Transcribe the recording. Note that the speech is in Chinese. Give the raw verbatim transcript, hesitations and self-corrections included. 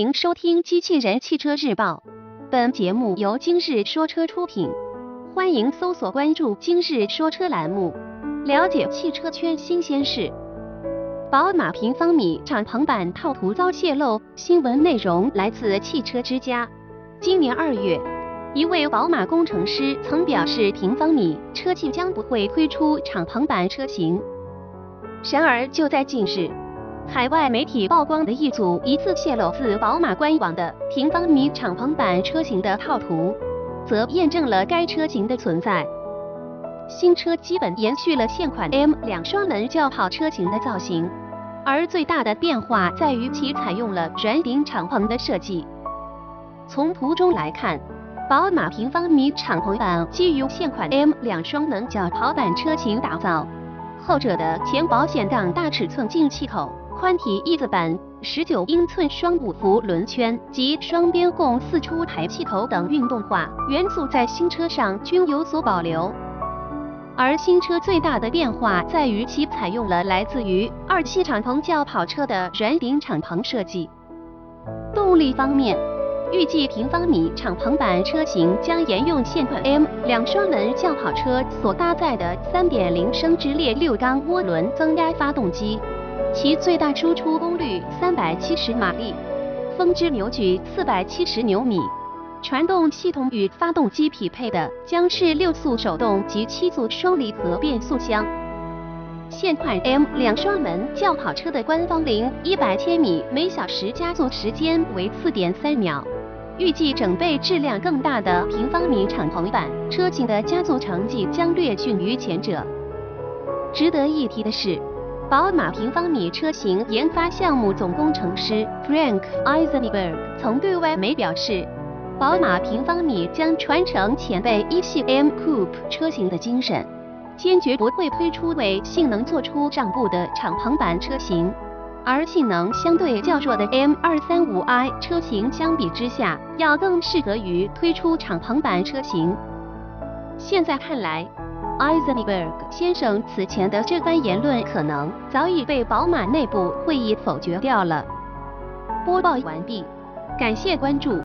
迎收听《机器人汽车日报》，本节目由今日说车出品，欢迎搜索关注今日说车栏目，了解汽车圈新鲜事。宝马平方米敞篷版套图遭泄露，新闻内容来自汽车之家。今年二月，一位宝马工程师曾表示，平方米车企将不会推出敞篷版车型。然而，就在近日，海外媒体曝光的一组疑似泄露自宝马官网的平方米敞篷版车型的套图，则验证了该车型的存在。新车基本延续了现款 M 二 双门轿跑车型的造型，而最大的变化在于其采用了圆顶敞篷的设计。从图中来看，宝马平方米敞篷版基于现款 M 二 双门轿跑版车型打造，后者的前保险杠大尺寸进气口，宽体翼子板、十九英寸双五辐轮圈及双边共四出排气口等运动化元素在新车上均有所保留，而新车最大的变化在于其采用了来自于二系敞篷轿跑车的圆顶敞篷设计。动力方面，预计平方米敞篷版车型将沿用现款 M 二 双门轿跑车所搭载的 三点零 升直列六缸涡轮增压发动机，其最大输出功率三百七十马力，峰值扭矩四百七十牛米。传动系统与发动机匹配的将是六速手动及七速双离合变速箱。现款 M 二 双门轿跑车的官方零一百千米每小时加速时间为 四点三 秒，预计整备质量更大的平方米敞篷版车型的加速成绩将略逊于前者。值得一提的是，宝马平方米车型研发项目总工程师 Frank Eisenberg 曾对外媒表示，宝马平方米将传承前辈一系 M Coupe 车型的精神，坚决不会推出为性能做出让步的敞篷版车型。而性能相对较弱的 M 二三五i 车型相比之下，要更适合于推出敞篷版车型。现在看来，Eisenberg 先生此前的这番言论可能早已被宝马内部会议否决掉了。播报完毕，感谢关注。